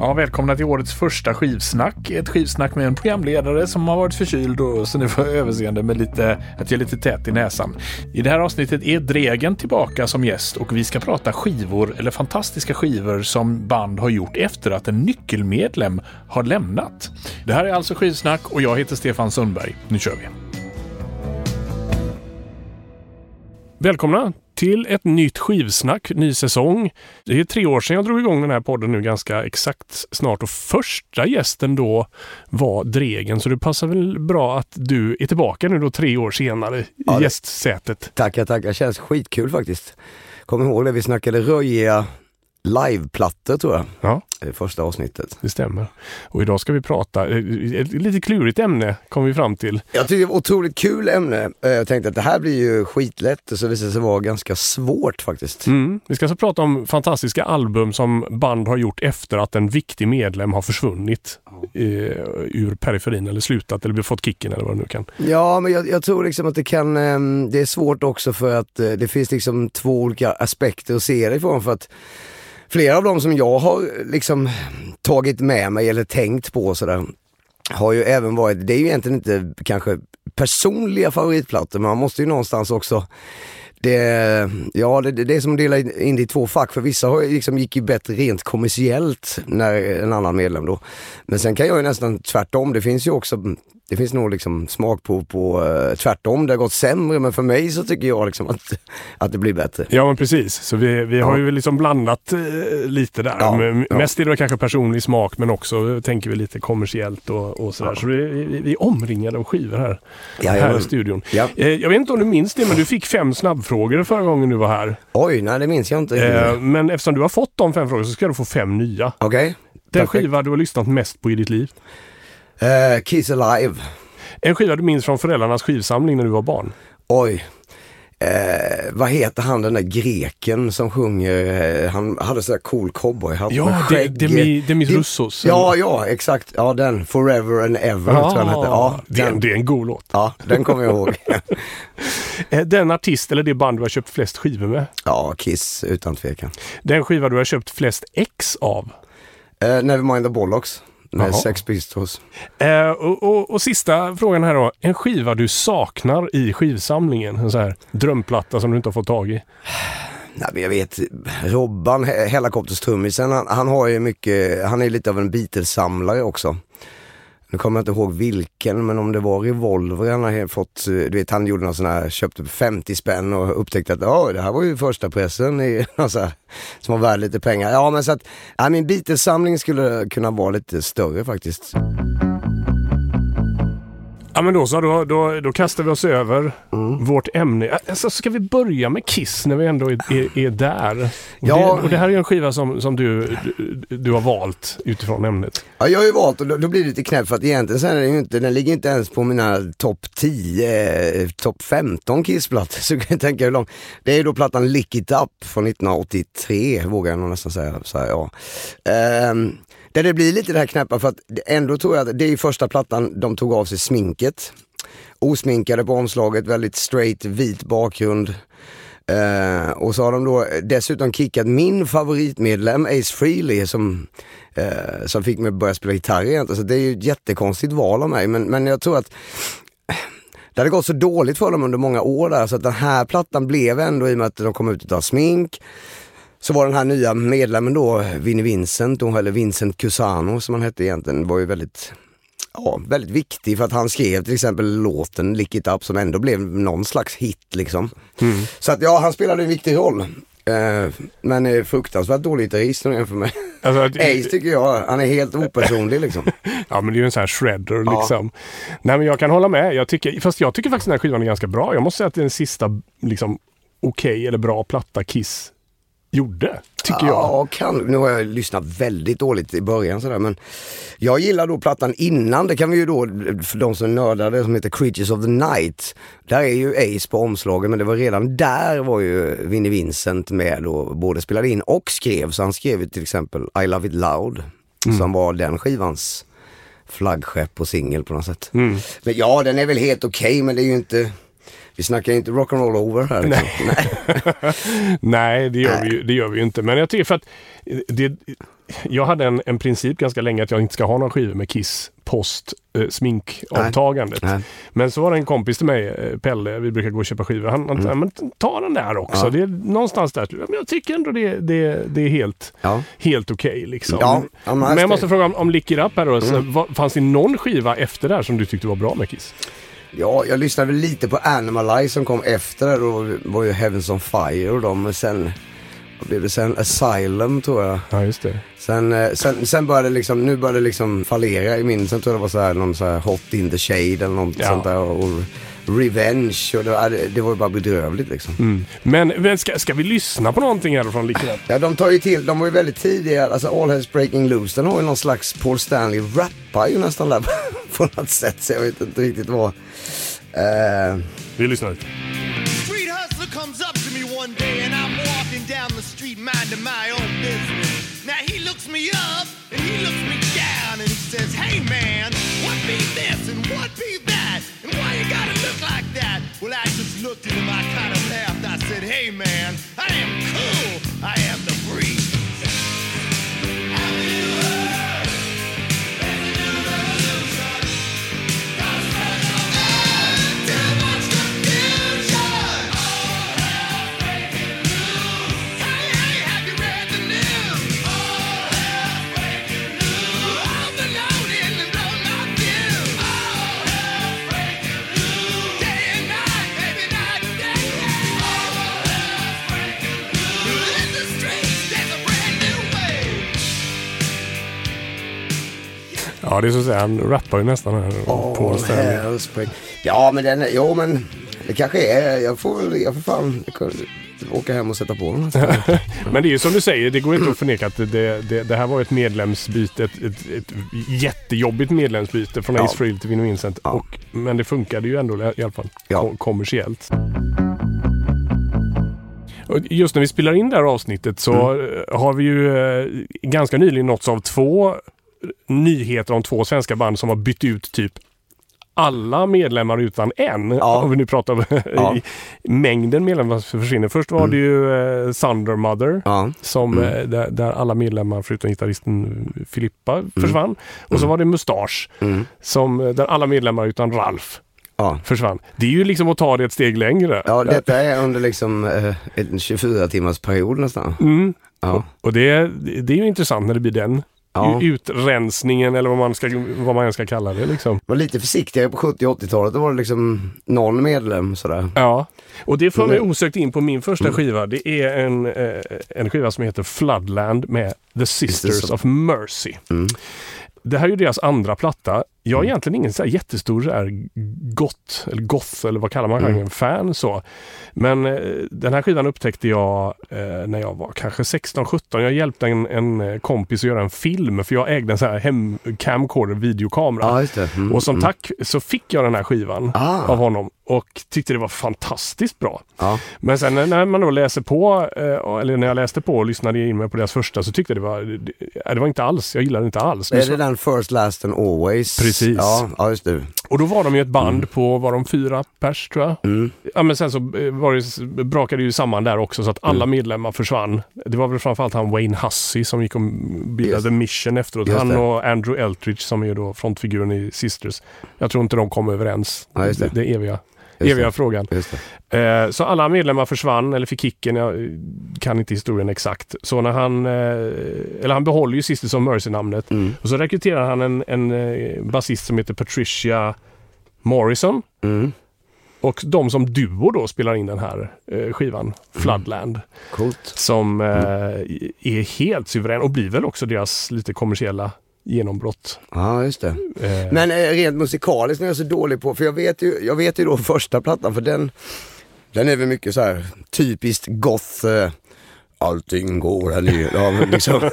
Ja, välkomna till årets första skivsnack. Ett skivsnack med en programledare som har varit förkyld och så nu får jag överseende med att jag är lite tät i näsan. I det här avsnittet är Dregen tillbaka som gäst och vi ska prata skivor eller fantastiska skivor som band har gjort efter att en nyckelmedlem har lämnat. Det här är alltså skivsnack och jag heter Stefan Sundberg. Nu kör vi. Välkomna till ett nytt skivsnack, ny säsong. Det är 3 år sedan jag drog igång den här podden nu ganska exakt snart. Och första gästen då var Dregen. Så det passar väl bra att du är tillbaka nu då 3 år senare i gästsätet. Tackar. Känns skitkul faktiskt. Kommer ihåg när vi snackade röjiga liveplattor tror jag. Ja. Det första avsnittet. Det stämmer. Och idag ska vi prata ett lite klurigt ämne kom vi fram till. Jag tycker det var ett otroligt kul ämne. Jag tänkte att det här blir ju skitlätt och så visade sig vara ganska svårt faktiskt. Mm. Vi ska så prata om fantastiska album som band har gjort efter att en viktig medlem har försvunnit ur periferin eller slutat eller fått kicken eller vad det nu kan. Ja, men jag tror liksom att det kan det är svårt också för att det finns liksom 2 olika aspekter att se det ifrån för att flera av dem som jag har liksom tagit med mig eller tänkt på sådär har ju även varit, det är ju egentligen inte kanske personliga favoritplattor men man måste ju någonstans också det är som delar in i 2 fack för vissa har liksom gick ju bättre rent kommersiellt när en annan medlem då. Men sen kan jag ju nästan tvärtom, det finns ju också det finns nog liksom smak på tvärtom, det har gått sämre, men för mig så tycker jag liksom att det blir bättre. Ja, men precis. Så vi har ju liksom blandat lite där. Ja, mest är det kanske personlig smak, men också tänker vi lite kommersiellt och sådär. Ja. Så vi omringade av skivor här, här i studion. Ja. Jag vet inte om du minns det, men du fick 5 snabbfrågor förra gången du var här. Oj, nej det minns jag inte. Men eftersom du har fått de 5 frågor så ska du få 5 nya. Okej. Den skiva du har lyssnat mest på i ditt liv? Kiss Alive. En skiva du minns från föräldrarnas skivsamling när du var barn? Oj. Vad heter han den där greken som sjunger? Han hade sådär cool cowboy. Ja, Demis Roussos. Ja, exakt. Ja, den Forever and Ever tror jag hette. Ja, det är en god låt. Ja, den kommer jag ihåg. Den artist eller det band du har köpt flest skivor med? Ja, Kiss utan tvekan. Den skiva du har köpt flest ex av? Nevermind the Bollocks. Nej, Sex Pistols. Och sista frågan här då. En skiva du saknar i skivsamlingen? En så här drömplatta som du inte har fått tag i? Nej, men jag vet. Robban, Hellacopters trummisen, han har ju mycket... Han är lite av en Beatles-samlare också. Nu kommer jag inte ihåg vilken, men om det var Revolver han har fått... Du vet, han gjorde någon sån här... Köpte 50 spänn och upptäckte att det här var ju första pressen i någon så här, som var värd lite pengar. Ja, men så att... min Beatles-samling skulle kunna vara lite större faktiskt. Ja, men då kastar vi oss över vårt ämne. Alltså, ska vi börja med Kiss när vi ändå är där? Och det här är en skiva som du har valt utifrån ämnet. Ja, jag har ju valt och då blir det lite knäpp för att egentligen sen är det ju inte, den ligger inte ens på mina topp 10, topp 15 Kissplattor. Så kan jag tänka hur lång. Det är ju då plattan Lick It Up från 1983, vågar jag nog nästan säga. Så här, ja. Där det blir lite det här knäppa för att ändå tror jag att det är första plattan de tog av sig sminket. Osminkade på omslaget, väldigt straight, vit bakgrund. Och så har de då dessutom kickat min favoritmedlem Ace Frehley som fick mig börja spela gitarr igen. Så alltså, det är ju ett jättekonstigt val av mig. Men jag tror att det hade gått så dåligt för dem under många år där. Så att den här plattan blev ändå i och med att de kom ut utan smink. Så var den här nya medlemmen då, Vincent, eller Vincent Cusano som han hette egentligen, var ju väldigt, väldigt viktig för att han skrev till exempel låten Lick It Up som ändå blev någon slags hit liksom. Mm. Så att han spelade en viktig roll. Men är fruktansvärt dåligt registrering för mig. Alltså, Ace tycker jag, han är helt opersonlig liksom. Ja, men det är ju en sån här shredder liksom. Nej, men jag kan hålla med. Jag tycker faktiskt den här skivan är ganska bra. Jag måste säga att det är den sista liksom okej eller bra platta Kiss gjorde, tycker jag. Ja, nu har jag lyssnat väldigt dåligt i början sådär, men jag gillar då plattan innan, det kan vi ju då för de som nördade, som heter Creatures of the Night. Där är ju Ace på omslagen, men det var redan där var ju Vinnie Vincent med och både spelade in och skrev, så han skrev till exempel I Love It Loud, som var den skivans flaggskepp och singel på något sätt. Men den är väl helt okej, men det är ju inte... Vi snackar inte rock'n'roll over här. Nej, Nej det gör vi ju inte. Men jag tycker för att jag hade en princip ganska länge att jag inte ska ha någon skiva med Kiss post sminkavtagandet. Nej. Men så var det en kompis till mig, Pelle, vi brukar gå och köpa skivor. Han ta den där också. Ja. Det är någonstans där. Men jag tycker ändå det är helt okej liksom. Ja, men jag måste fråga om Lick It Up här då. Fanns det någon skiva efter där som du tyckte var bra med Kiss? Ja, jag lyssnade väl lite på Animalize som kom efter och var ju Heavens on Fire och de, men sen blev det sen Asylum tror jag. Ja, just det. Sen började det liksom fallera i min, sen tror jag det var så här någon så här Hot in the Shade eller något sånt där och Revenge och det var ju bara bedrövligt liksom. Mm. Men ska vi lyssna på någonting här från Lick It Up? Ja, de tar ju till, de var ju väldigt tidiga, alltså All Hell's Breaking Loose, den har ju någon slags Paul Stanley rappar ju nästan där på något sätt, så jag vet inte riktigt vad. Vi lyssnar. Street hustler comes up to me one day and I'm walking down the street minding my own business. Now he looks me up and he looks me down and he says, hey man, what be this and what be that? And why you gotta look like that? Well, I just looked at him, I kind of laughed. I said, hey man, I am cool, I am the breeze. Ja, det är så att säga, han rappar ju nästan här på stället. Ja, men den, jo men det kanske är, jag får fan åka hem och sätta på den. Men det är ju som du säger, det går inte att förneka att det här var ett medlemsbyte, ett jättejobbigt medlemsbyte från Ace Frehley till Vincent. Ja. Men det funkade ju ändå i alla fall kommersiellt. Just när vi spelar in det här avsnittet så har vi ju ganska nyligen nåtts av två nyheter om två svenska band som har bytt ut typ alla medlemmar utan en. Om vi nu pratar om mängden medlemmar som försvinner. Först var det ju Thundermother som, där alla medlemmar förutom gitarristen Filippa försvann. Och så var det Mustache som, där alla medlemmar utan Ralf försvann. Det är ju liksom att ta det ett steg längre. Ja, detta är under liksom en 24-timmars period nästan. Och det är ju intressant när det blir den utrensningen eller vad man ska kalla det liksom. Var lite försiktigare på 70-80-talet, då var det liksom noll medlem sådär. Ja, och det får mig osökt in på min första skiva. Det är en skiva som heter Floodland med The Sisters of Mercy. Det här är ju deras andra platta. Jag är egentligen ingen så här jättestor så här goth eller vad kallar man en fan så. Men den här skivan upptäckte jag när jag var kanske 16-17. Jag hjälpte en kompis att göra en film för jag ägde en så här camcorder videokamera. Och som tack så fick jag den här skivan av honom och tyckte det var fantastiskt bra. Men sen när man då läser på eller när jag läste på och lyssnade in mig på deras första så tyckte jag det var inte alls, jag gillade det inte alls. Är det den First, Last and Always? Precis. Ja, just det. Och då var de ju ett band på, var de 4 pers tror jag. Ja, men sen så brakade det ju samman där också så att alla medlemmar försvann. Det var väl framförallt han Wayne Hussey som gick och bildade Mission efteråt. Han och Andrew Eldritch som är då frontfiguren i Sisters. Jag tror inte de kom överens. Ja, just det. Det eviga frågan. Så alla medlemmar försvann eller fick kicken, jag kan inte historien exakt. Så när han behåller ju Sisters of Mercy-namnet och så rekryterar han en basist som heter Patricia Morrison och de som duo då spelar in den här skivan Floodland som är helt suverän och blir väl också deras lite kommersiella genombrott. Ja, just det. Men rent musikaliskt är jag så dålig på, för jag vet ju då första plattan, för den är väl mycket så här typiskt goth allting går här nere av liksom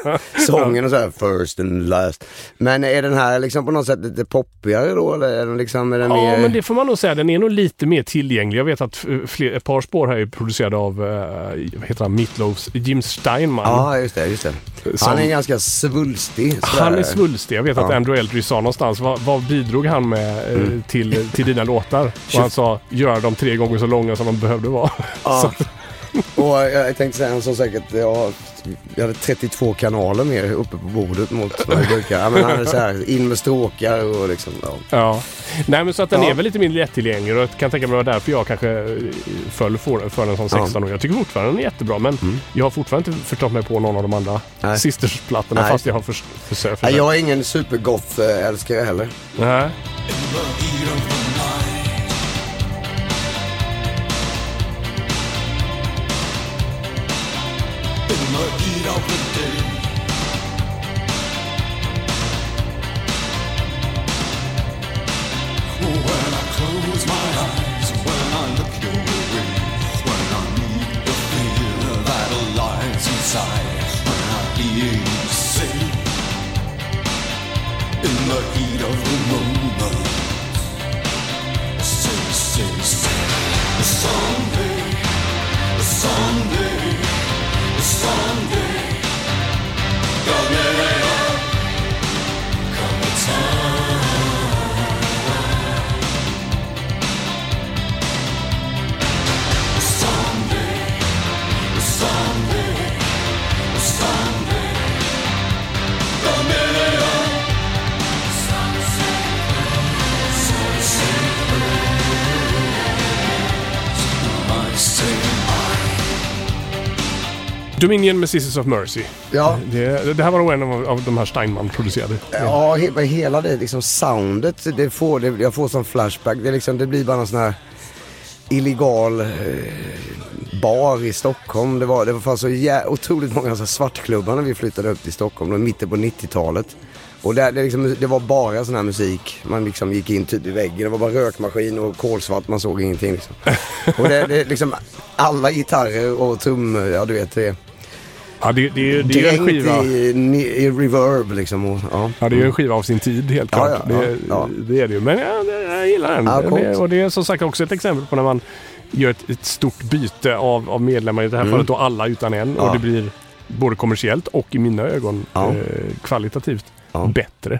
sången och så här, first and last. Men är den här liksom på något sätt lite poppigare då, eller är den liksom, är den mer... Ja, men det får man nog säga, den är nog lite mer tillgänglig. Jag vet att ett par spår här är producerade av heter han, Meatloafs Jim Steinman. Ja, just det. Han är ganska svulstig. Jag vet att Andrew Eldritch sa någonstans, vad bidrog han med till dina låtar? Och han sa, gör dem 3 gånger så långa som de behövde vara. Ja. Och jag tänkte säga, han som säkert, jag hade 32 kanaler mer uppe på bordet mot vad jag brukar. Ja, men han är så här, in med stråkar och liksom. Ja. Nej, men så att den är väl lite mindre lättillgänglig, och jag kan tänka mig att det var därför jag kanske föll för den som 16 år. Jag tycker fortfarande den är jättebra, men jag har fortfarande inte förstått mig på någon av de andra Sisters-plattorna, fast jag har försökt. Nej, jag är ingen supergoth-älskare heller. Nej. Dominion med Sisters of Mercy. Ja. Det här var nog en av de här Steinman producerade. Ja, hela det liksom soundet, jag får som flashback. Det, liksom, det blir bara någon sån här illegal bar i Stockholm. Det var fan så otroligt många så här svartklubbar när vi flyttade upp till Stockholm då, mitten på 90-talet. Och det, liksom, det var bara sån här musik. Man liksom gick in i väggen. Det var bara rökmaskin och kolsvart. Man såg ingenting liksom. Och det liksom alla gitarrer och trummor. Ja, du vet det. Ja, det är en skiva i reverb liksom, och, ja. Ja, det är ju en skiva av sin tid, helt klart. Det är det ju. Men jag gillar den, och det är som sagt också ett exempel på när man gör ett stort byte av medlemmar i det här fallet, och alla utan en. Och det blir både kommersiellt och i mina ögon kvalitativt bättre.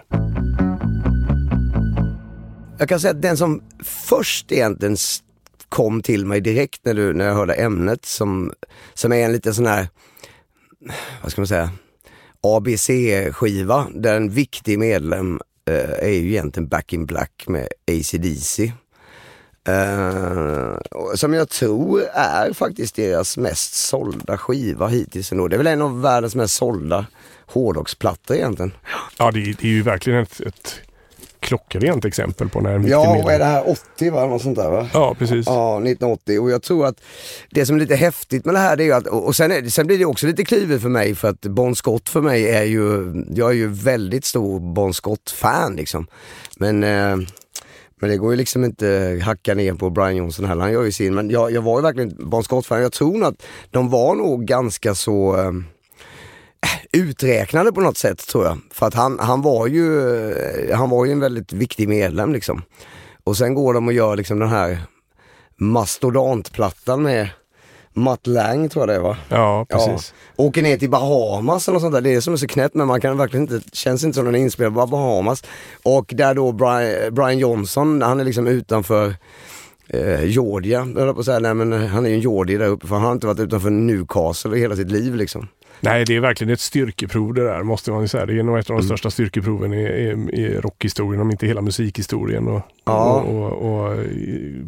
Jag kan säga att den som först egentligen kom till mig direkt när jag hörde ämnet, som är en liten sån här, vad ska man säga, ABC-skiva, där en viktig medlem är ju egentligen Back in Black med AC/DC. Som jag tror är faktiskt deras mest sålda skiva hittills ändå. Det är väl en av världens mest sålda hårdrocksplattor egentligen. Ja, det är ju verkligen ett klockrent exempel på när en viktig medlem. Ja, är det här 80 va? Något sånt där va? Ja, precis. Ja, 1980. Och jag tror att det som är lite häftigt med det här, det är ju att, och sen blir det också lite klivigt för mig, för att Bon Scott för mig är ju, jag är ju väldigt stor Bon Scott-fan liksom. Men det går ju liksom inte hacka ner på Brian Johnson heller. Han gör ju sin. Men jag var ju verkligen Bon Scott-fan. Jag tror att de var nog ganska så uträknade på något sätt, tror jag. För att han var ju en väldigt viktig medlem liksom. Och sen går de och gör liksom den här mastodontplattan med Matt Lang, tror jag det var. Ja, precis. Ja. Åker ner till Bahamas eller sånt där. Det är som är så knäppt, men man kan verkligen inte, känns inte som den är inspelad på Bahamas. Och där då Brian Johnson, han är liksom utanför Georgia. Jag höll på att säga, nej, men han är ju en Georgie där uppe, för han har inte varit utanför Newcastle i hela sitt liv liksom. Nej, det är verkligen ett styrkeprov det där, måste man ju säga. Det är nog ett av de största styrkeproven i rockhistorien, om inte hela musikhistorien, och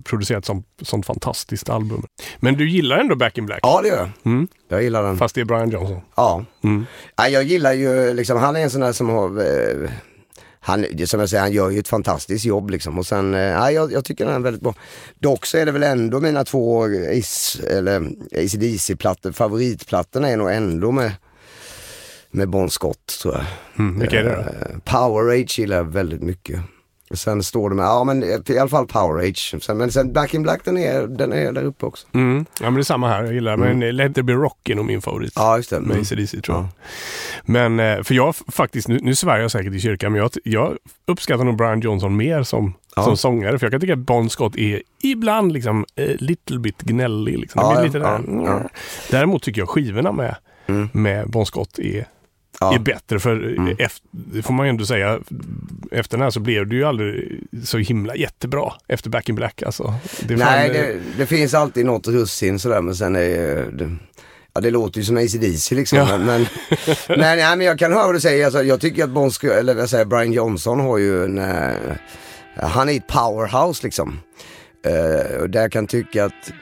producerat som fantastiskt album. Men du gillar ändå Back in Black? Ja, det gör jag. Jag gillar den. Fast det är Brian Johnson. Ja. Ja, jag gillar ju liksom, han är en sån där som har... Han, som jag säger, han gör ju ett fantastiskt jobb liksom. Och sen, jag tycker den är väldigt bra. Dock så är det väl ändå mina 2 AC/DC-plattor, favoritplattorna är nog ändå med Bon Scott, tror jag. Vilka är det då? Powerage gillar jag väldigt mycket. Sen står det med, ja men i alla fall Powerage. Men sen Back in Black, den är där uppe också. Mm. Ja men det är samma här, jag gillar men Let There Be Rock är nog min favorit. Ja just det. Med AC/DC tror jag. Men för jag faktiskt, nu svär jag säkert i kyrkan, men jag uppskattar nog Brian Johnson mer som sångare. För jag kan tycka att Bon Scott är ibland liksom little bit gnällig liksom. Ja, lite där. Ja. Däremot tycker jag skivorna med Bon Scott är bättre, för efter, får man ju ändå säga, efter den här så blev det ju aldrig så himla jättebra efter Back in Black alltså. Det finns alltid något russin sådär, men sen är det, ja, det låter ju som AC/DC liksom, ja. men jag kan höra vad du säger alltså, jag tycker att Brian Johnson har ju han är ett powerhouse liksom, och där kan tycka att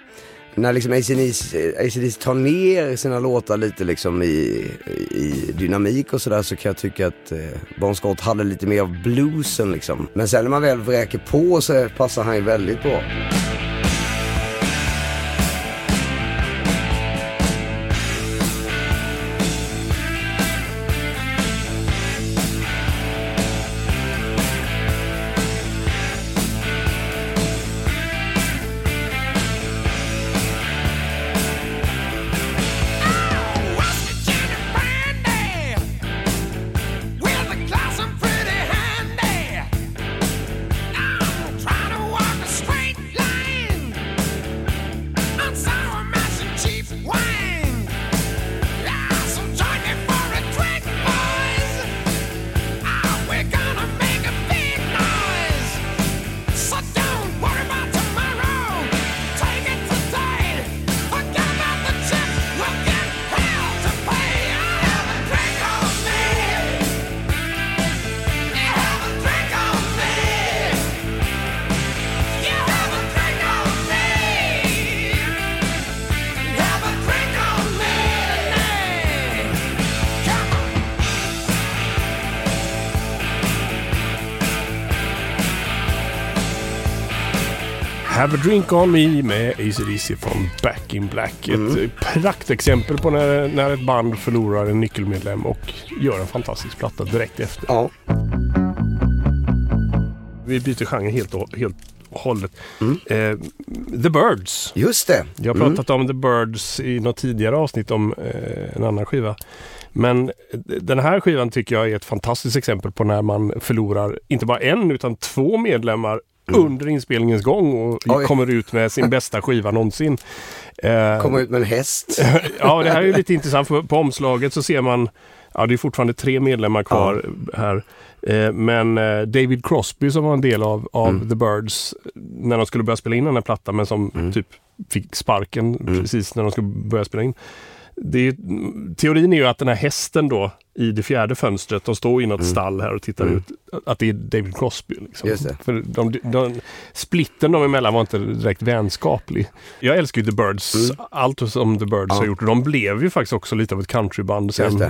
när liksom AC/DC tar ner sina låtar lite liksom i dynamik och sådär, så kan jag tycka att Bon Scott hade lite mer av bluesen liksom. Men sen när man väl vräker på så passar han ju väldigt bra. Have a Drink on Me med AC/DC från Back in Black. Ett praktexempel på när ett band förlorar en nyckelmedlem och gör en fantastisk platta direkt efter. Ja. Vi byter genre helt hållet. The Byrds. Just det. Jag har pratat om The Byrds i något tidigare avsnitt om en annan skiva. Men den här skivan tycker jag är ett fantastiskt exempel på när man förlorar inte bara en utan två medlemmar under inspelningens gång och kommer ut med sin bästa skiva någonsin. Kommer ut med en häst. Ja, det här är ju lite intressant. På omslaget så ser man, ja det är fortfarande 3 medlemmar kvar här. Men David Crosby som var en del av The Byrds när de skulle börja spela in den här plattan, men som typ fick sparken precis när de skulle börja spela in. Teorin är ju att den här hästen då i det fjärde fönstret, de står i något stall här och tittar ut, att det är David Crosby liksom. Just det. För splitten de emellan var inte direkt vänskaplig. Jag älskar ju The Byrds, allt som The Byrds har gjort, och de blev ju faktiskt också lite av ett countryband sen,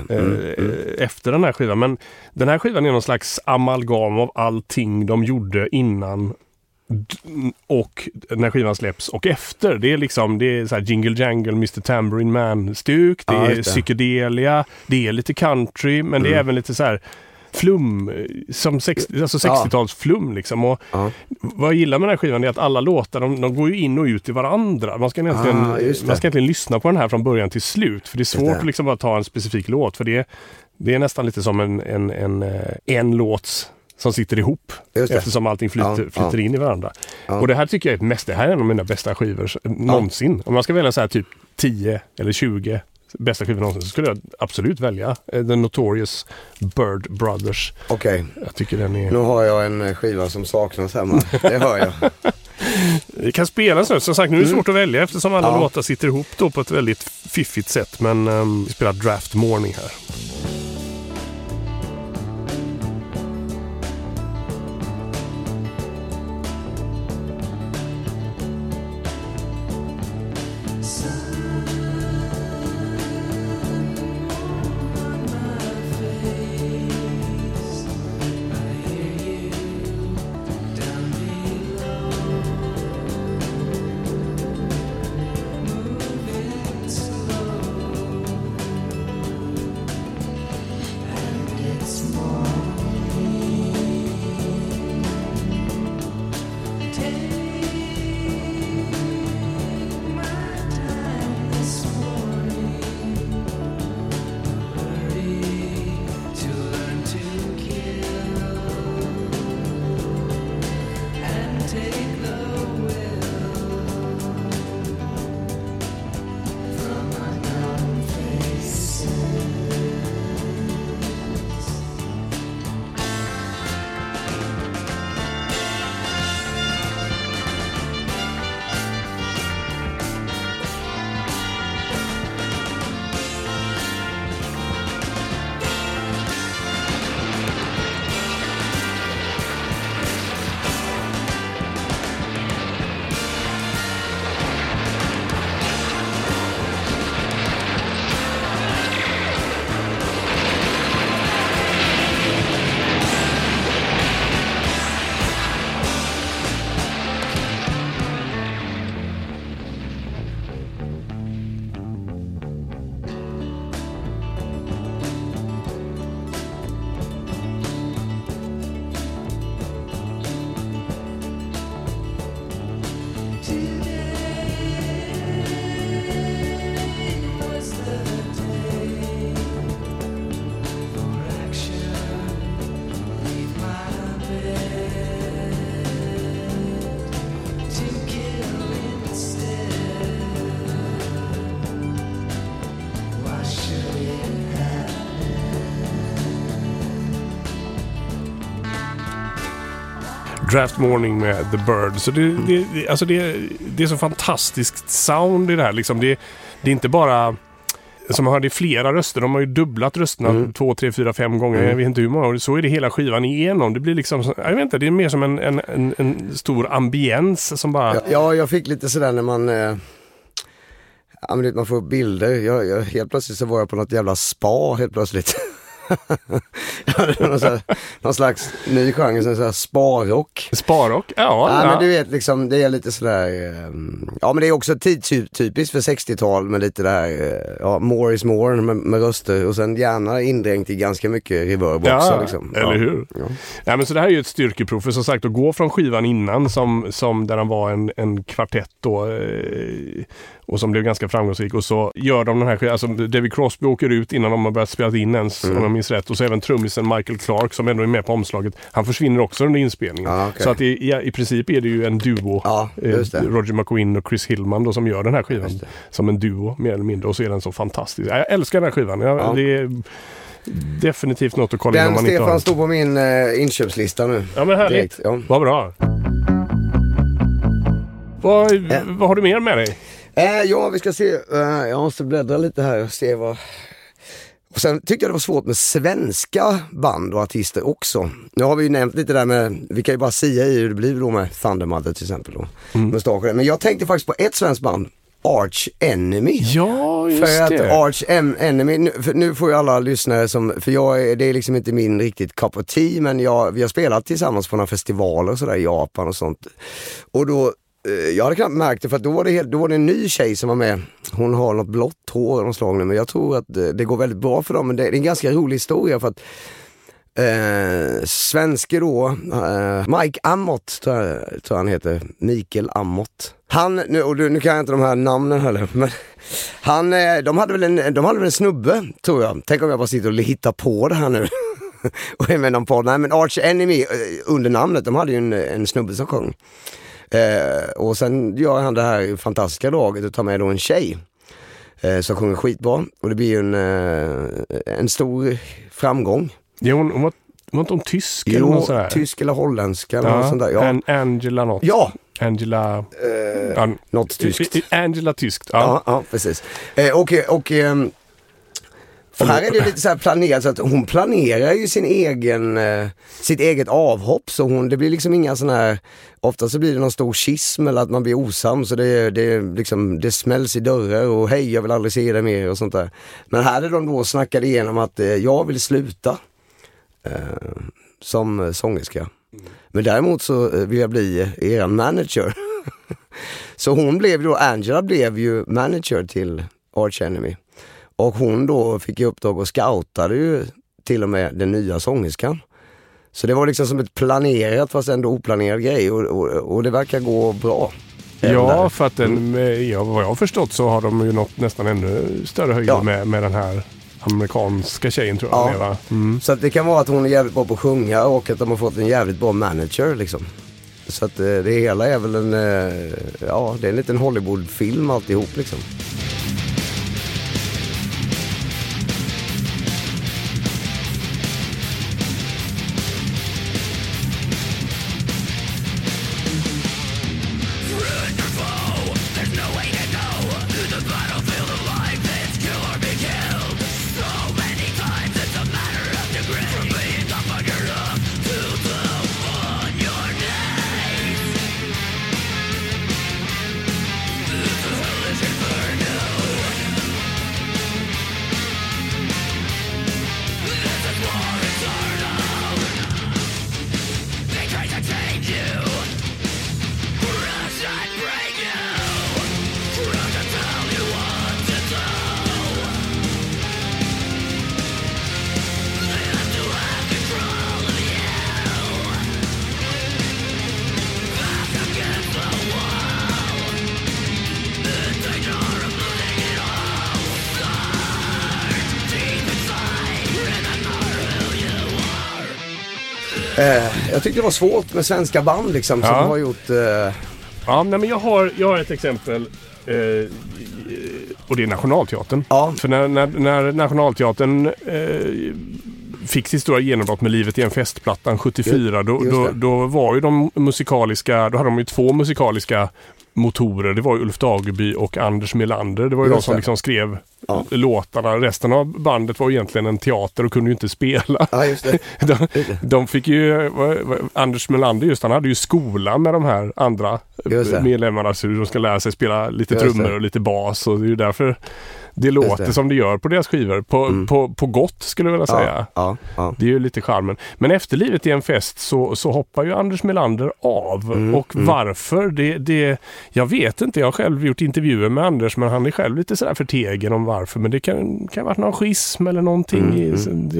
efter den här skivan. Men den här skivan är någon slags amalgam av allting de gjorde innan och när skivan släpps och efter. Det är liksom, det är så här Jingle Jangle, Mr. Tambourine Man stuk, det är psykedelia, det är lite country, men det är även lite så här flum, som 60-tals flum liksom. Och vad jag gillar med den här skivan är att alla låtar de går ju in och ut i varandra. Man ska egentligen lyssna på den här från början till slut, för det är svårt att liksom bara ta en specifik låt, för det är nästan lite som en låts som sitter ihop, eftersom allting flyter in i varandra. Ja. Och det här tycker jag är det här är en av mina bästa skivor någonsin. Om man ska välja så här typ 10 eller 20 bästa skivor någonsin, så skulle jag absolut välja The Notorious Byrd Brothers. Okej. Jag tycker den är... Nu har jag en skiva som saknas hemma. Det hör jag. Det kan spelas nu. Som sagt, nu är det svårt att välja eftersom alla låtar sitter ihop då på ett väldigt fiffigt sätt. Men vi spelar Draft Morning här. Draft Morning med The Byrds. Så det är så fantastiskt sound i det här. Liksom. Det är inte bara... Som man hörde i flera röster. De har ju dubblat rösterna 2, 3, 4, 5 gånger. Jag vet inte hur många år. Så är det hela skivan igenom. Det blir liksom, jag vet inte, det är mer som en stor ambiens som bara... Ja, jag fick lite sådär när man... man får bilder. Jag, helt plötsligt så var jag på något jävla spa helt plötsligt. någon slags ny genre, sån här sparrock. Sparrock, ja. Men du vet liksom, det är lite sådär, ja men det är också tidstypiskt för 60-tal med lite det här, ja, more is more med röster och sen gärna indränkt i ganska mycket reverb också. Ja, liksom. Eller hur? Ja. Nej, men så det här är ju ett styrkeprov för som sagt att gå från skivan innan som där han var en kvartett då och som blev ganska framgångsrik och så gör de den här skivan, alltså David Crosby åker ut innan de har börjat spela in ens om jag minns rätt, och så även trummisen Michael Clark som ändå är med på omslaget, han försvinner också under inspelningen, okay. Så att i princip är det ju en duo, Roger McQueen och Chris Hillman då, som gör den här skivan som en duo mer eller mindre, och så är den så fantastisk. Jag älskar den här skivan, det är definitivt något att kolla den in om man inte har. Stefan står på min inköpslista nu. Ja men härligt, direkt, ja. Vad bra. Vad har du mer med dig? Ja, vi ska se. Jag måste bläddra lite här och se vad... Och sen tyckte jag det var svårt med svenska band och artister också. Nu har vi ju nämnt lite där med... Vi kan ju bara säga hur det blir då med Thunder Mother till exempel då. Mm. Men jag tänkte faktiskt på ett svenskt band. Arch Enemy. Ja, just det. För att det. Arch Enemy... Nu får ju alla lyssnare som... För det är liksom inte min riktigt cup of tea. Men vi har spelat tillsammans på några festivaler och sådär i Japan och sånt. Och då... Jag hade knappt märkt det, för att då var det en ny tjej som var med. Hon har något blått hår och slag nu, men jag tror att det går väldigt bra för dem. Men det är en ganska rolig historia för att svenske då, Mike Amott tror jag han heter, Mikael Amott. Han, nu kan jag inte de här namnen heller, men han, de hade väl en snubbe, tror jag. Tänk om jag bara sitter och hittar på det här nu. Och jag menar på, nej men Arch Enemy under namnet, de hade ju en snubbe som sjöng. Och sen gör han det här fantastiska draget och tar med då en tjej som sjunger skitbra, och det blir ju en stor framgång. Ja, hon var inte om tysk eller något sådär? Tysk eller holländska eller något sånt där. Ja. Angela något. Ja! Angela... något tyskt. Angela tyskt, ja. Ja, precis. Här är det lite så här planerat, så att hon planerar ju sitt eget avhopp, så det blir liksom inga sån här, ofta så blir det någon stor schism eller att man blir osam, så det liksom det smälls i dörrar och hej, jag vill aldrig se det mer och sånt där. Men här är de då snackade igenom att jag vill sluta som sångerska. Men däremot så vill jag bli er manager. Så hon blev då, Angela blev ju manager till Arch Enemy. Och hon då fick i uppdrag och scoutade ju till och med den nya sångerskan. Så det var liksom som ett planerat fast ändå oplanerad grej. Och det verkar gå bra. Ja, för att vad jag har förstått så har de ju nått nästan ännu större höjd med den här amerikanska tjejen, tror jag. Ja. Så att det kan vara att hon är jävligt bra på att sjunga och att de har fått en jävligt bra manager liksom. Så att det hela är väl det är en liten Hollywoodfilm alltihop liksom. Jag tyckte det var svårt med svenska band liksom, som har gjort... Ja, nej, men jag har ett exempel, och det är Nationalteatern. Ja. För när Nationalteatern fick sitt stora genombrott med Livet i en festplattan 74, då var ju de musikaliska, då hade de ju två musikaliska motorer. Det var ju Ulf Dageby och Anders Melander. Det var ju de som liksom skrev låtarna. Resten av bandet var egentligen en teater och kunde ju inte spela. Ja, just det. De fick ju... Anders Melander just, han hade ju skola med de här andra medlemmarna, så de ska lära sig spela lite trummor och lite bas, och det är ju därför det låter som det gör på deras skivor. På gott skulle jag vilja säga. Ja, ja. Det är ju lite charmen. Men efter Livet i en fest så hoppar ju Anders Melander av. Och varför? Jag vet inte. Jag har själv gjort intervjuer med Anders, men han är själv lite sådär förtegen om varför. Men det kan ha varit någon schism eller någonting.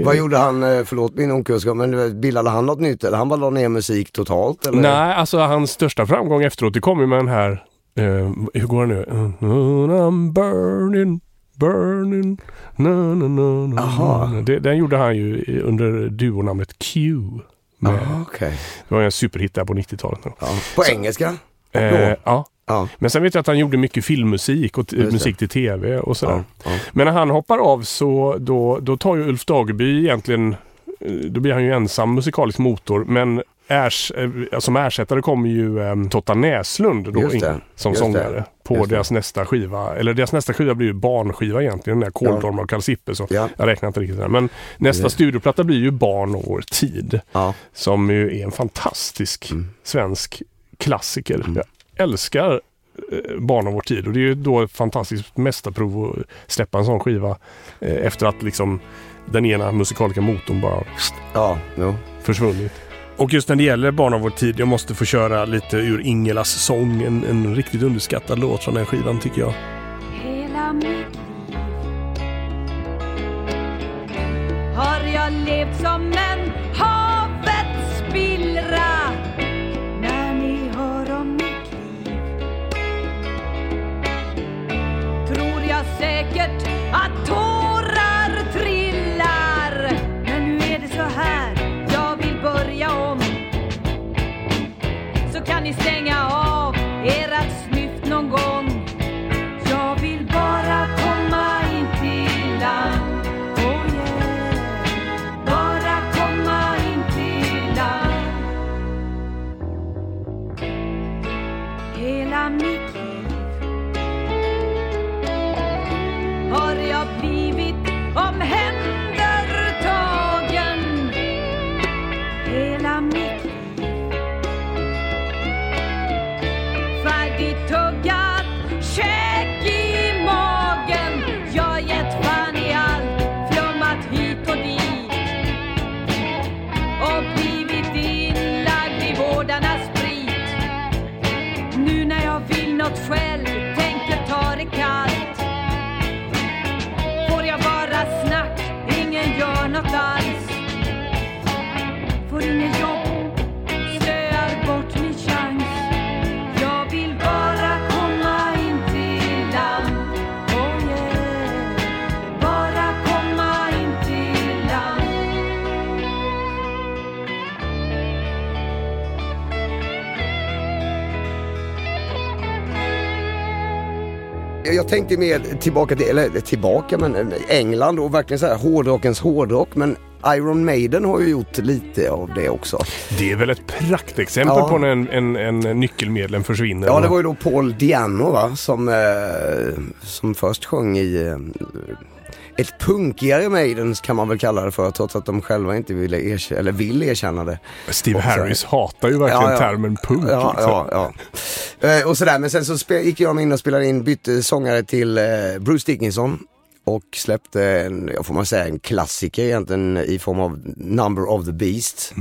Vad gjorde han? Förlåt min okunskap, men bildade han något nytt? Eller han bara la ner musik totalt? Eller? Nej, alltså hans största framgång efteråt, det kom ju med den här... hur går det nu? I'm burning... Burning, no, no, no, no. Aha. Den gjorde han ju under duonamnet Q. Aha, okay. Det var en superhit där på 90-talet. Ja. På engelska? Ja. Men sen vet jag att han gjorde mycket filmmusik och musik till tv och sådär. Ja. Men när han hoppar av så då tar ju Ulf Dageby egentligen, då blir han ju ensam musikalisk motor, men som ersättare kommer ju Totta Näslund då in som sångare på deras nästa skiva. Eller deras nästa skiva blir ju barnskiva egentligen, den där Kåldormar och Kalsippe, så jag räknar inte riktigt där. Men nästa studioplatta blir ju Barn och vår tid, som ju är en fantastisk svensk klassiker. Jag älskar Barn och vår tid, och det är ju då ett fantastiskt mästarprov att släppa en sån skiva efter att liksom den ena musikaliska motorn bara försvunnit. Och just när det gäller Barn av vår tid, jag måste få köra lite ur Ingelas sång, en riktigt underskattad låt från den skivan tycker jag. Hela mitt liv har jag levt som en havets spillra. När ni hör om mitt liv tror jag säkert att tårar trillar. Men nu är det så här, börja om, så kan ni stänga av ert snyft någon gång. Jag vill bara komma in till land, oh yeah. Bara komma in till land. Hela mitt liv har jag blivit om hem. Själv tänker ta det kallt. Får jag bara snack, ingen gör något alls. Får ingen jobb, stöar bort min chans. Jag vill bara komma in till land, oh yeah. Bara komma in till land. Jag tänkte mer tillbaka, men England och verkligen så här hårdrockens hårdrock, men Iron Maiden har ju gjort lite av det också. Det är väl ett praktexempel på när en nyckelmedlem försvinner. Ja, det var ju då Paul Di'Anno som först sjöng i ett punkigare Maidens, kan man väl kalla det för, trots att de själva inte vill erkänna det. Steve Harris hatar ju verkligen termen punk. Och sådär, men sen så gick jag in och spelade in, bytte sångare till Bruce Dickinson och släppte en klassiker egentligen i form av Number of the Beast.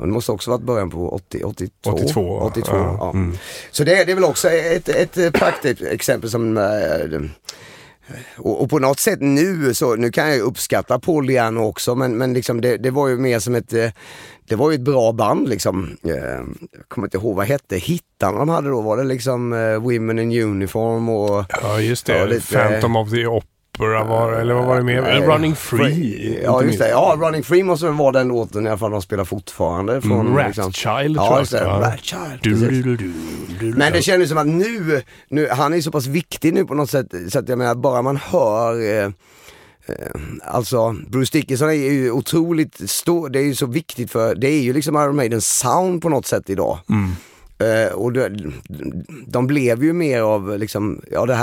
Det måste också varit början på 82. Ja. Mm. Så det är väl också ett praktiskt exempel som... Och på något sätt nu kan jag uppskatta Paul Di'Anno också, men liksom det var ju mer som det var ju ett bra band liksom. Jag kommer inte ihåg vad hette hittarna de hade då, var det liksom Women in Uniform och... Ja, just det, lite, Phantom of the Opera eller vad var det med? Running Free. Ja, just det, Running Free måste vara den låten i alla fall de spelar fortfarande från Ratchild, men det känns som att nu han är så pass viktig nu på något sätt, så att jag menar, bara man hör Alltså Bruce Dickinson är ju otroligt stor. Det är ju så viktigt för det är ju liksom Iron Maidens sound på något sätt idag. Mm. Och de blev ju mer av liksom, ja, det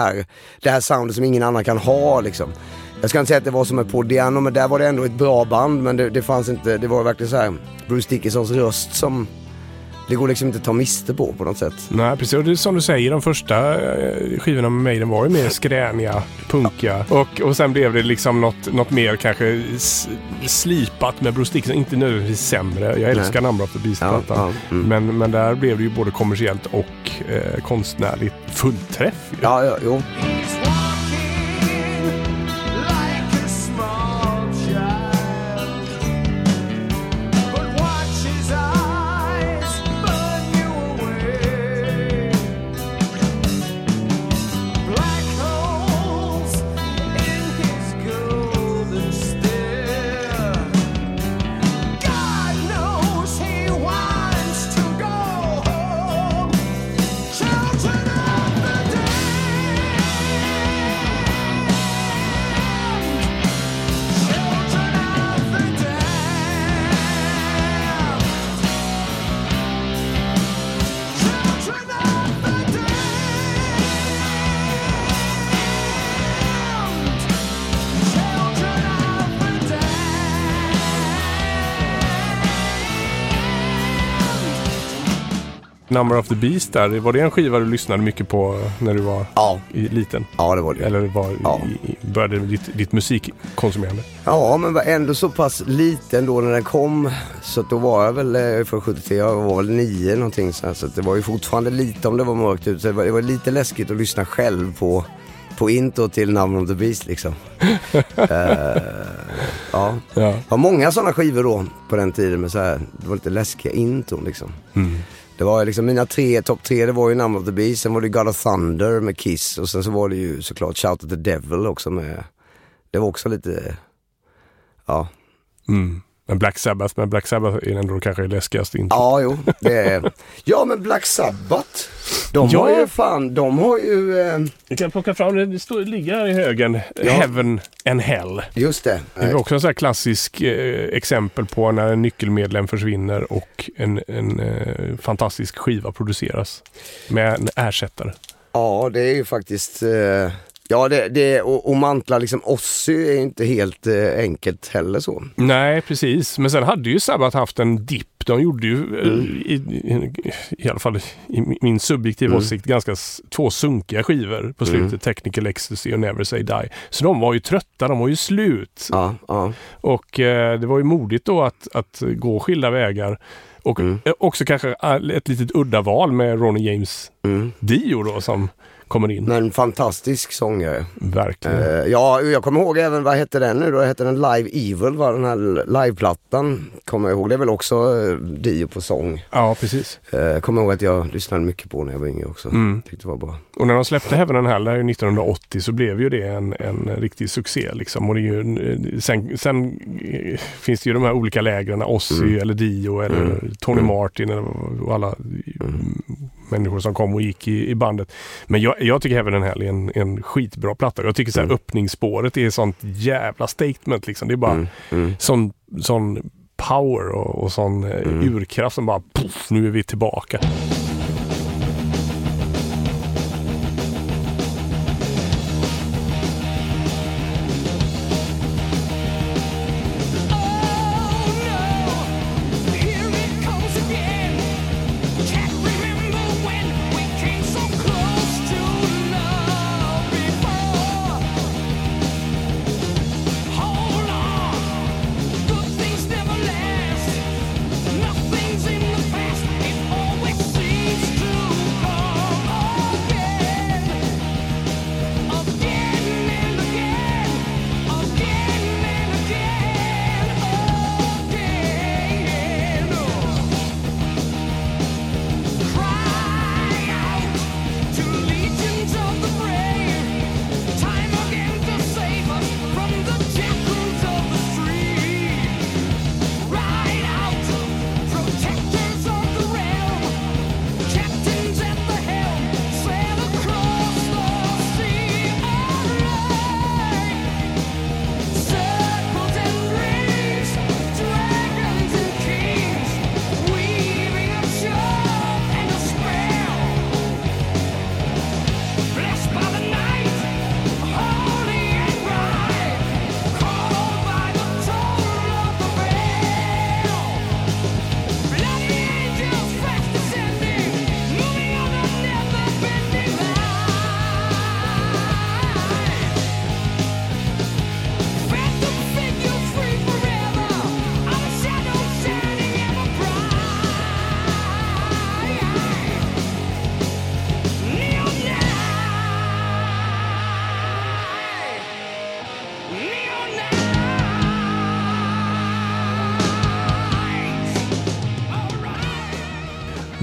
här soundet som ingen annan kan ha liksom. Jag ska inte säga att det var som ett Podiano, men där var det ändå ett bra band, men det fanns inte, det var verkligen så här Bruce Dickinsons röst som det går liksom inte att ta miste på något sätt. Nej, precis. Och det är som du säger, de första skivorna med Maiden var ju mer skräniga, punkiga. Och sen blev det liksom något mer kanske slipat med Bruce Dickinson. Inte nödvändigtvis sämre. Jag älskar Number of the Beast. Men där blev det ju både kommersiellt och konstnärligt fullträff. Ju. Ja, jo. Number of the Beast där, var det en skiva du lyssnade mycket på när du var liten? Ja, det var det. Eller började ditt musikkonsumerande? Ja, men var ändå så pass liten då när den kom, så att då var jag väl från 73, jag var väl 9 någonting så här, så att det var ju fortfarande lite, om det var mörkt ut, så det var lite läskigt att lyssna själv på intro till Number of the Beast liksom. Ja. Det var många sådana skivor då på den tiden, men så här, det var lite läskiga intron liksom. Mm. Det var liksom mina topp tre, det var ju Number of the Beast, sen var det God of Thunder med Kiss, och sen så var det ju såklart Shout at the Devil också med, det var också lite, ja. Mm. Men Black Sabbath är ändå kanske läskigast inte. Ja, jo, det är. Ja, men Black Sabbath, de har ju... Jag kan plocka fram, det ligger här i högen, Heaven and Hell. Just det. Det är också en sån här klassisk exempel på när en nyckelmedlem försvinner och en fantastisk skiva produceras med en ersättare. Ja, det är ju faktiskt... Ja, och mantla liksom Ozzy är inte helt enkelt heller så. Nej, precis. Men sen hade ju Sabbath haft en dipp. De gjorde ju, i alla fall i min subjektiva åsikt, ganska två sunkiga skivor på slutet. Technical Ecstasy och Never Say Die. Så de var ju trötta, de var ju slut. Ja. Och det var ju modigt då att gå skilda vägar. Och också kanske ett litet udda val med Ronnie James Dio då som... Men fantastisk sångare. Verkligen. Ja, jag kommer ihåg även, vad hette den nu då? Hette den Live Evil, var den här liveplattan. Kommer jag ihåg, det är väl också Dio på sång. Ja, precis. Kommer ihåg att jag lyssnade mycket på när jag var yngre också. Tyckte det var bra. Och när de släppte Heaven and Hell 1980 så blev ju det en riktig succé liksom. Och det är ju, sen finns det ju de här olika lägren, Ozzy eller Dio eller Tony Martin och alla... människor som kom och gick i bandet. Men jag tycker även den här är en skitbra platta. Jag tycker så här öppningsspåret är sånt jävla statement liksom. Det är bara sån power och sån urkraft som bara puff, nu är vi tillbaka.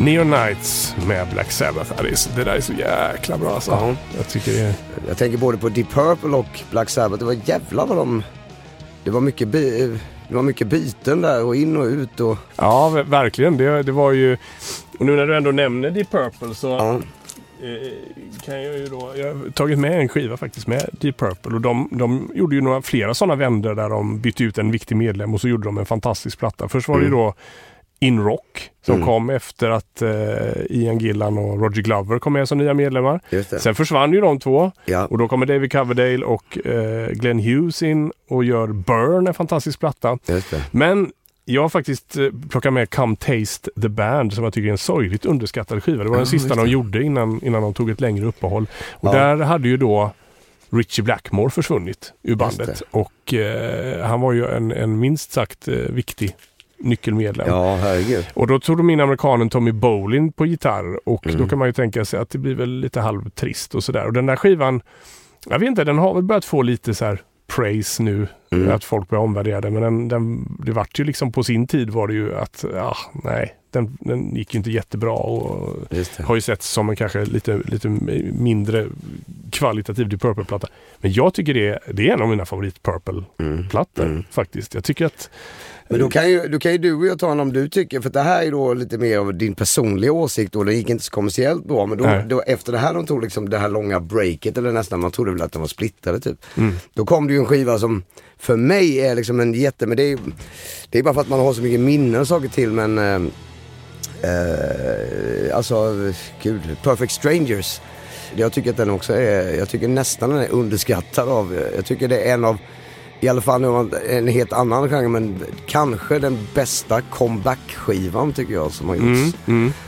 Neon Nights med Black Sabbath. Det där är så jäkla bra alltså. Ja. Jag tycker det är... Jag tänker både på Deep Purple och Black Sabbath. Det var jävlar vad de... Det var mycket byten där och in och ut och... Ja, verkligen. Det var ju... Och nu när du ändå nämner Deep Purple så... Ja. Kan jag ju då... Jag har tagit med en skiva faktiskt med Deep Purple och de gjorde ju några flera sådana vänder där de bytte ut en viktig medlem och så gjorde de en fantastisk platta. Först var det ju då In Rock som kom efter att Ian Gillan och Roger Glover kom med som nya medlemmar. Sen försvann ju de två och då kommer David Coverdale och Glenn Hughes in och gör Burn, en fantastisk platta. Men jag har faktiskt plockat med Come Taste the Band som jag tycker är en sorgligt underskattad skiva. Det var den sista de gjorde innan de tog ett längre uppehåll. Och där hade ju då Richie Blackmore försvunnit ur bandet och han var ju en minst sagt viktig nyckelmedlem. Ja, herregud. Och då tog de in amerikanen Tommy Bolin på gitarr och då kan man ju tänka sig att det blir väl lite halvtrist och sådär. Och den där skivan, jag vet inte, den har väl börjat få lite så här praise nu, att folk börjar omvärdera den, men det vart ju liksom på sin tid var det ju att, den gick ju inte jättebra och har ju sett som en kanske lite mindre kvalitativ Deep Purple-platta. Men jag tycker det är en av mina favorit Purple-plattor faktiskt. Jag tycker att... Men då kan ju du och jag ta en om du tycker, för det här är då lite mer av din personliga åsikt och det gick inte så kommersiellt bra, men då efter det här de tog liksom det här långa breaket eller nästan, man trodde väl att de var splittrade typ. Då kom det ju en skiva som för mig är liksom en jätte, men det är bara för att man har så mycket minnen och saker till, men alltså gud, Perfect Strangers. Jag tycker att den också är, jag tycker nästan den är underskattad av, jag tycker det är en av, i alla fall en helt annan genre, men kanske den bästa comeback-skivan tycker jag som har gjorts.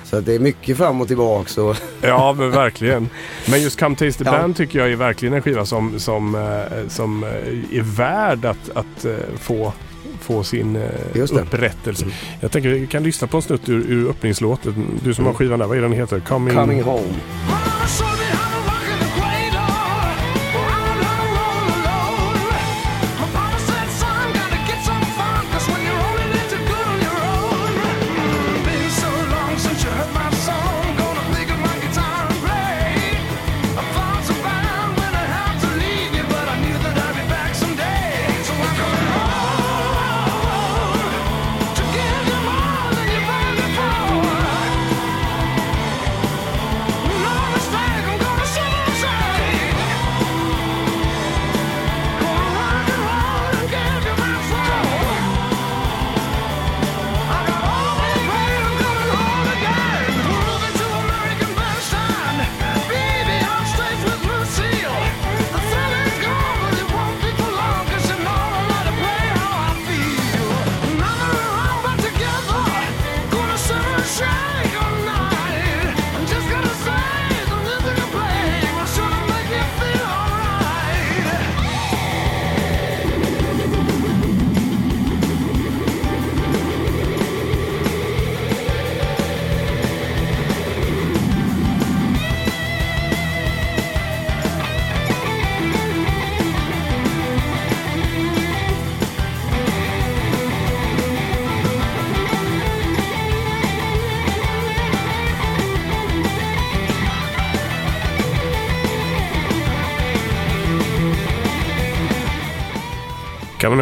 Så det är mycket fram och tillbaka. Så. Ja, men verkligen. Men just Come Taste the Band tycker jag är verkligen en skiva som är värd att få sin upprättelse. Jag tänker vi kan lyssna på en snutt ur öppningslåten. Du som har skivan där, vad är den heter? Coming Home. Coming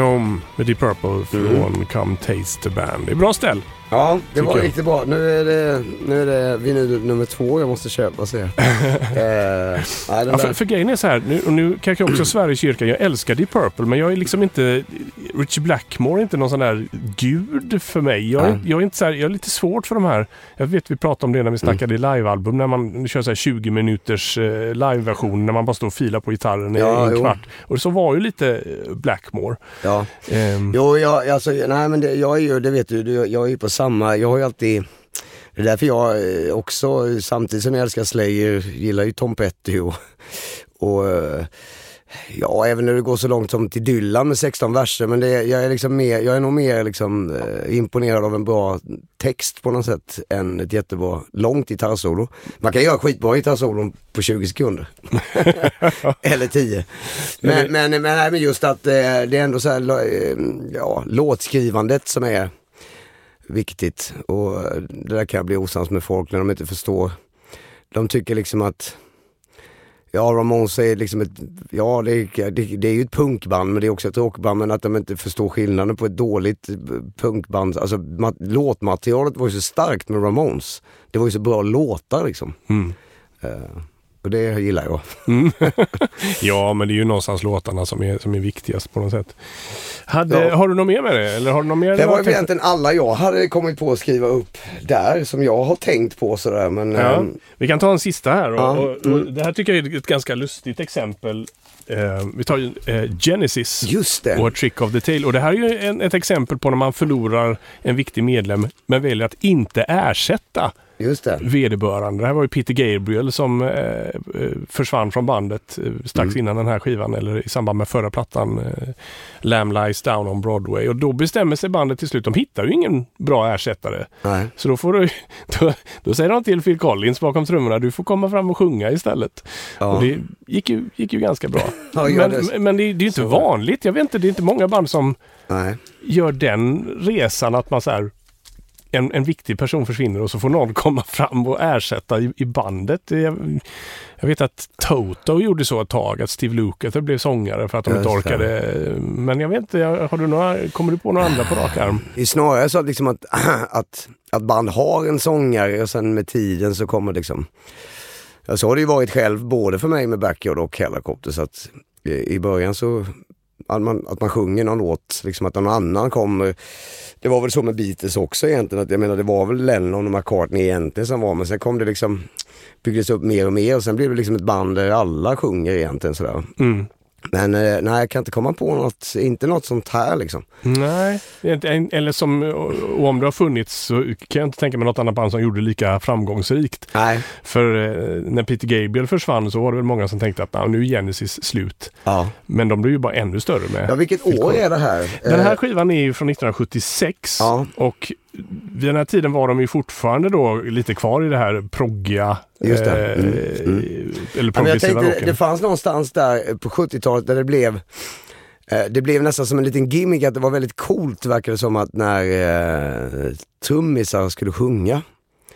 Home med Deep Purple från Come Taste the Band. Det är bra ställ. Ja, det var riktigt bra. Nu är det vinyl nummer 2 jag måste köpa så. För grejen är så här, nu kan jag också svära i kyrkan, jag älskar Deep Purple, men jag är liksom inte, Richie Blackmore är inte någon sån där gud för mig. Jag är inte så här, jag är lite svårt för de här. Jag vet vi pratade om det när vi snackade i livealbum, när man kör så här 20 minuters liveversion när man bara står och filar på gitarren i en kvart. Och så var ju lite Blackmore. Ja. Jag är ju, det vet du, jag är ju på samma, jag har ju alltid, det är därför jag också, samtidigt som jag älskar Slayer, gillar ju Tom Petty och ja, även när det går så långt som till Dylan med 16 verser, men jag är nog mer liksom imponerad av en bra text på något sätt än ett jättebra långt gitarrsolo. Man kan göra skitbra gitarrsolon på 20 sekunder eller 10. Men just att det är ändå så här, låtskrivandet som är viktigt, och det där kan bli osans med folk när de inte förstår. De tycker liksom att ja, Ramones är liksom ett, ja, det är ju ett punkband, men det är också ett rockband, men att de inte förstår skillnaden på ett dåligt punkband. Alltså låtmaterialet var ju så starkt med Ramones. Det var ju så bra låtar liksom. Mm. Och det gillar jag. Mm. Ja, men det är ju någonstans låtarna som är viktigast på något sätt. Ja. Har du något mer med det? Eller har du något mer? Det var egentligen alla jag hade kommit på att skriva upp där, som jag har tänkt på sådär. Men, ja. Vi kan ta en sista här. Och det här tycker jag är ett ganska lustigt exempel. Vi tar ju Genesis och Trick of the Tail. Och det här är ju ett exempel på när man förlorar en viktig medlem men väljer att inte ersätta. Just det. Vederbörande. Det här var ju Peter Gabriel som försvann från bandet strax innan den här skivan, eller i samband med förra plattan Lamb Lies Down on Broadway. Och då bestämmer sig bandet till slut. De hittar ju ingen bra ersättare. Nej. Så då får då säger de till Phil Collins bakom trummorna, du får komma fram och sjunga istället. Ja. Och det gick ju ganska bra. Men det är ju inte vanligt. Jag vet inte, det är inte många band som gör den resan att man så här, en viktig person försvinner och så får någon komma fram och ersätta i bandet. Jag vet att Toto gjorde så ett tag, att Steve Lukather blev sångare för att de inte orkade. Men jag vet inte, kommer du på några andra på rak arm? Det är snarare så att, liksom att band har en sångare och sen med tiden så kommer liksom... Så har det ju varit själv både för mig med Backyard och Helicopter, så att i början så... Att man sjunger någon låt, liksom att någon annan kommer. Det var väl så med Beatles också egentligen, att jag menar, det var väl Lennon och McCartney egentligen som var, men sen kom det liksom, byggdes upp mer och mer, och sen blev det liksom ett band där alla sjunger egentligen sådär. Mm. Men nej, jag kan inte komma på något, inte något sånt här liksom. Nej, eller som, och om det har funnits så kan jag inte tänka mig något annat band som gjorde lika framgångsrikt. Nej. För när Peter Gabriel försvann så var det väl många som tänkte att nu är Genesis slut. Ja. Men de blev ju bara ännu större med. Ja, vilket år är det här? Den här skivan är ju från 1976, ja. Och vid den här tiden var de ju fortfarande då lite kvar i det här proggiga. Just det. Eller progressiva rocken. Det fanns någonstans där på 70-talet där det blev nästan som en liten gimmick, att det var väldigt coolt, verkade som, att när trummisar skulle sjunga.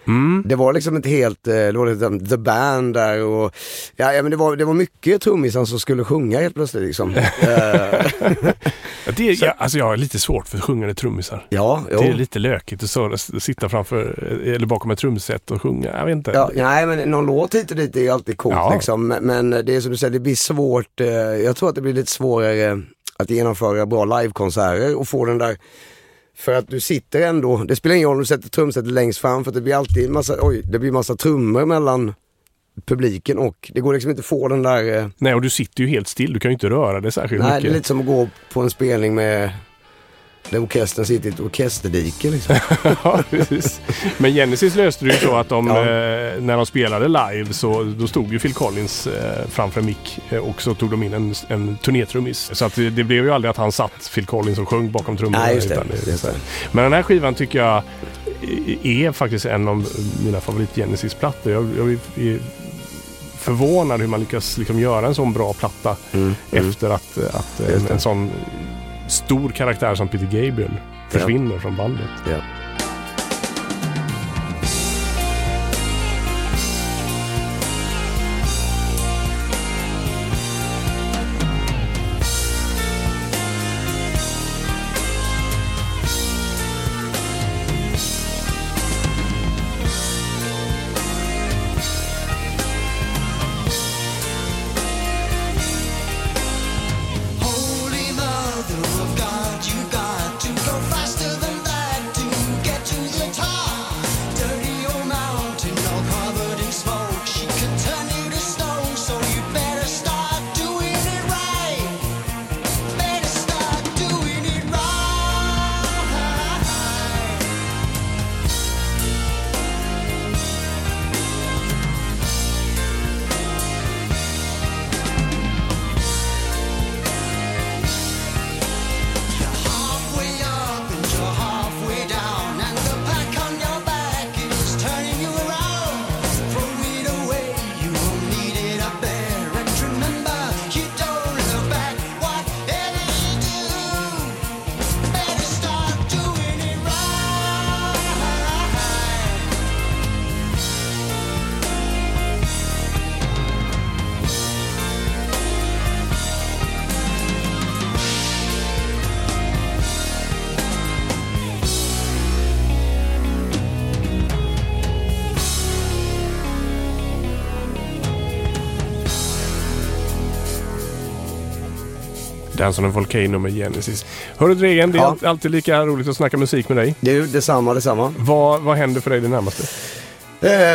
Mm. Det var liksom ett helt, det var liksom The Band där, och ja, men det var mycket trummisar som skulle sjunga helt plötsligt liksom. Jag har lite svårt för sjungande trummisar. Ja, det är lite lökigt att sitta framför eller bakom ett trumset och sjunga. Jag vet inte. Ja, nej, men någon låt hit och dit är ju alltid coolt liksom, men det är som du säger, det blir svårt. Jag tror att det blir lite svårare att genomföra bra livekonserter och få den där. För att du sitter ändå, det spelar ingen roll om du sätter trumsetet längst fram, för att det blir alltid massa trummor mellan publiken, och det går liksom inte att få den där... Nej, och du sitter ju helt still, du kan ju inte röra dig särskilt mycket. Nej, det är lite som att gå på en spelning med... där orkestern sitter i ett orkesterdike liksom. Ja, precis. Men Genesis löste det ju så att de, när de spelade live, så då stod ju Phil Collins framför mick, och så tog de in en turnétrummis. Så att det blev ju aldrig att han satt Phil Collins och sjöng bakom trummorna. Nej, just det. Men den här skivan tycker jag är faktiskt en av mina favorit Genesis-plattor. Jag är förvånad hur man lyckas liksom göra en sån bra platta efter att en sån... stor karaktär som Peter Gabriel försvinner från bandet. Ja. Dansen och Volcano med Genesis. Hörru Dregen, det är alltid lika roligt att snacka musik med dig. Du, detsamma. Vad händer för dig det närmaste?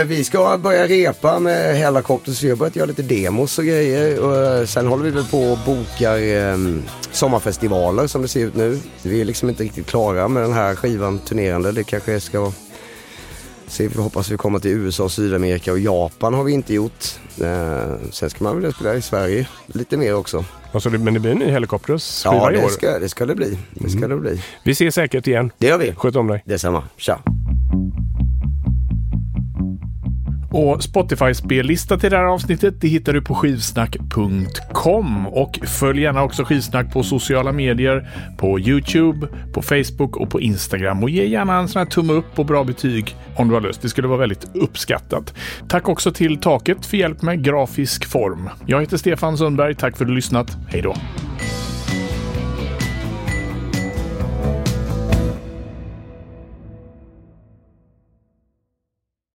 Vi ska börja repa med Helicopters. Vi har börjat göra lite demos och grejer. Och sen håller vi väl på och bokar sommarfestivaler som det ser ut nu. Vi är liksom inte riktigt klara med den här skivan turnerande. Det kanske ska vara... Så vi hoppas vi kommer till USA, Sydamerika och Japan har vi inte gjort. Sen ska man väl spela i Sverige lite mer också. Alltså, men det blir en ny Helicopters skiva i år. Ja, det ska det bli. Vi ses säkert igen. Det gör vi. Sköt om dig. Detsamma. Tja. Och Spotify-spellista till det här avsnittet det hittar du på skivsnack.com och följ gärna också Skivsnack på sociala medier, på YouTube, på Facebook och på Instagram, och ge gärna en sån här tumme upp och bra betyg om du har lust. Det skulle vara väldigt uppskattat. Tack också till Taket för hjälp med grafisk form. Jag heter Stefan Sundberg, tack för att du lyssnat. Hej då!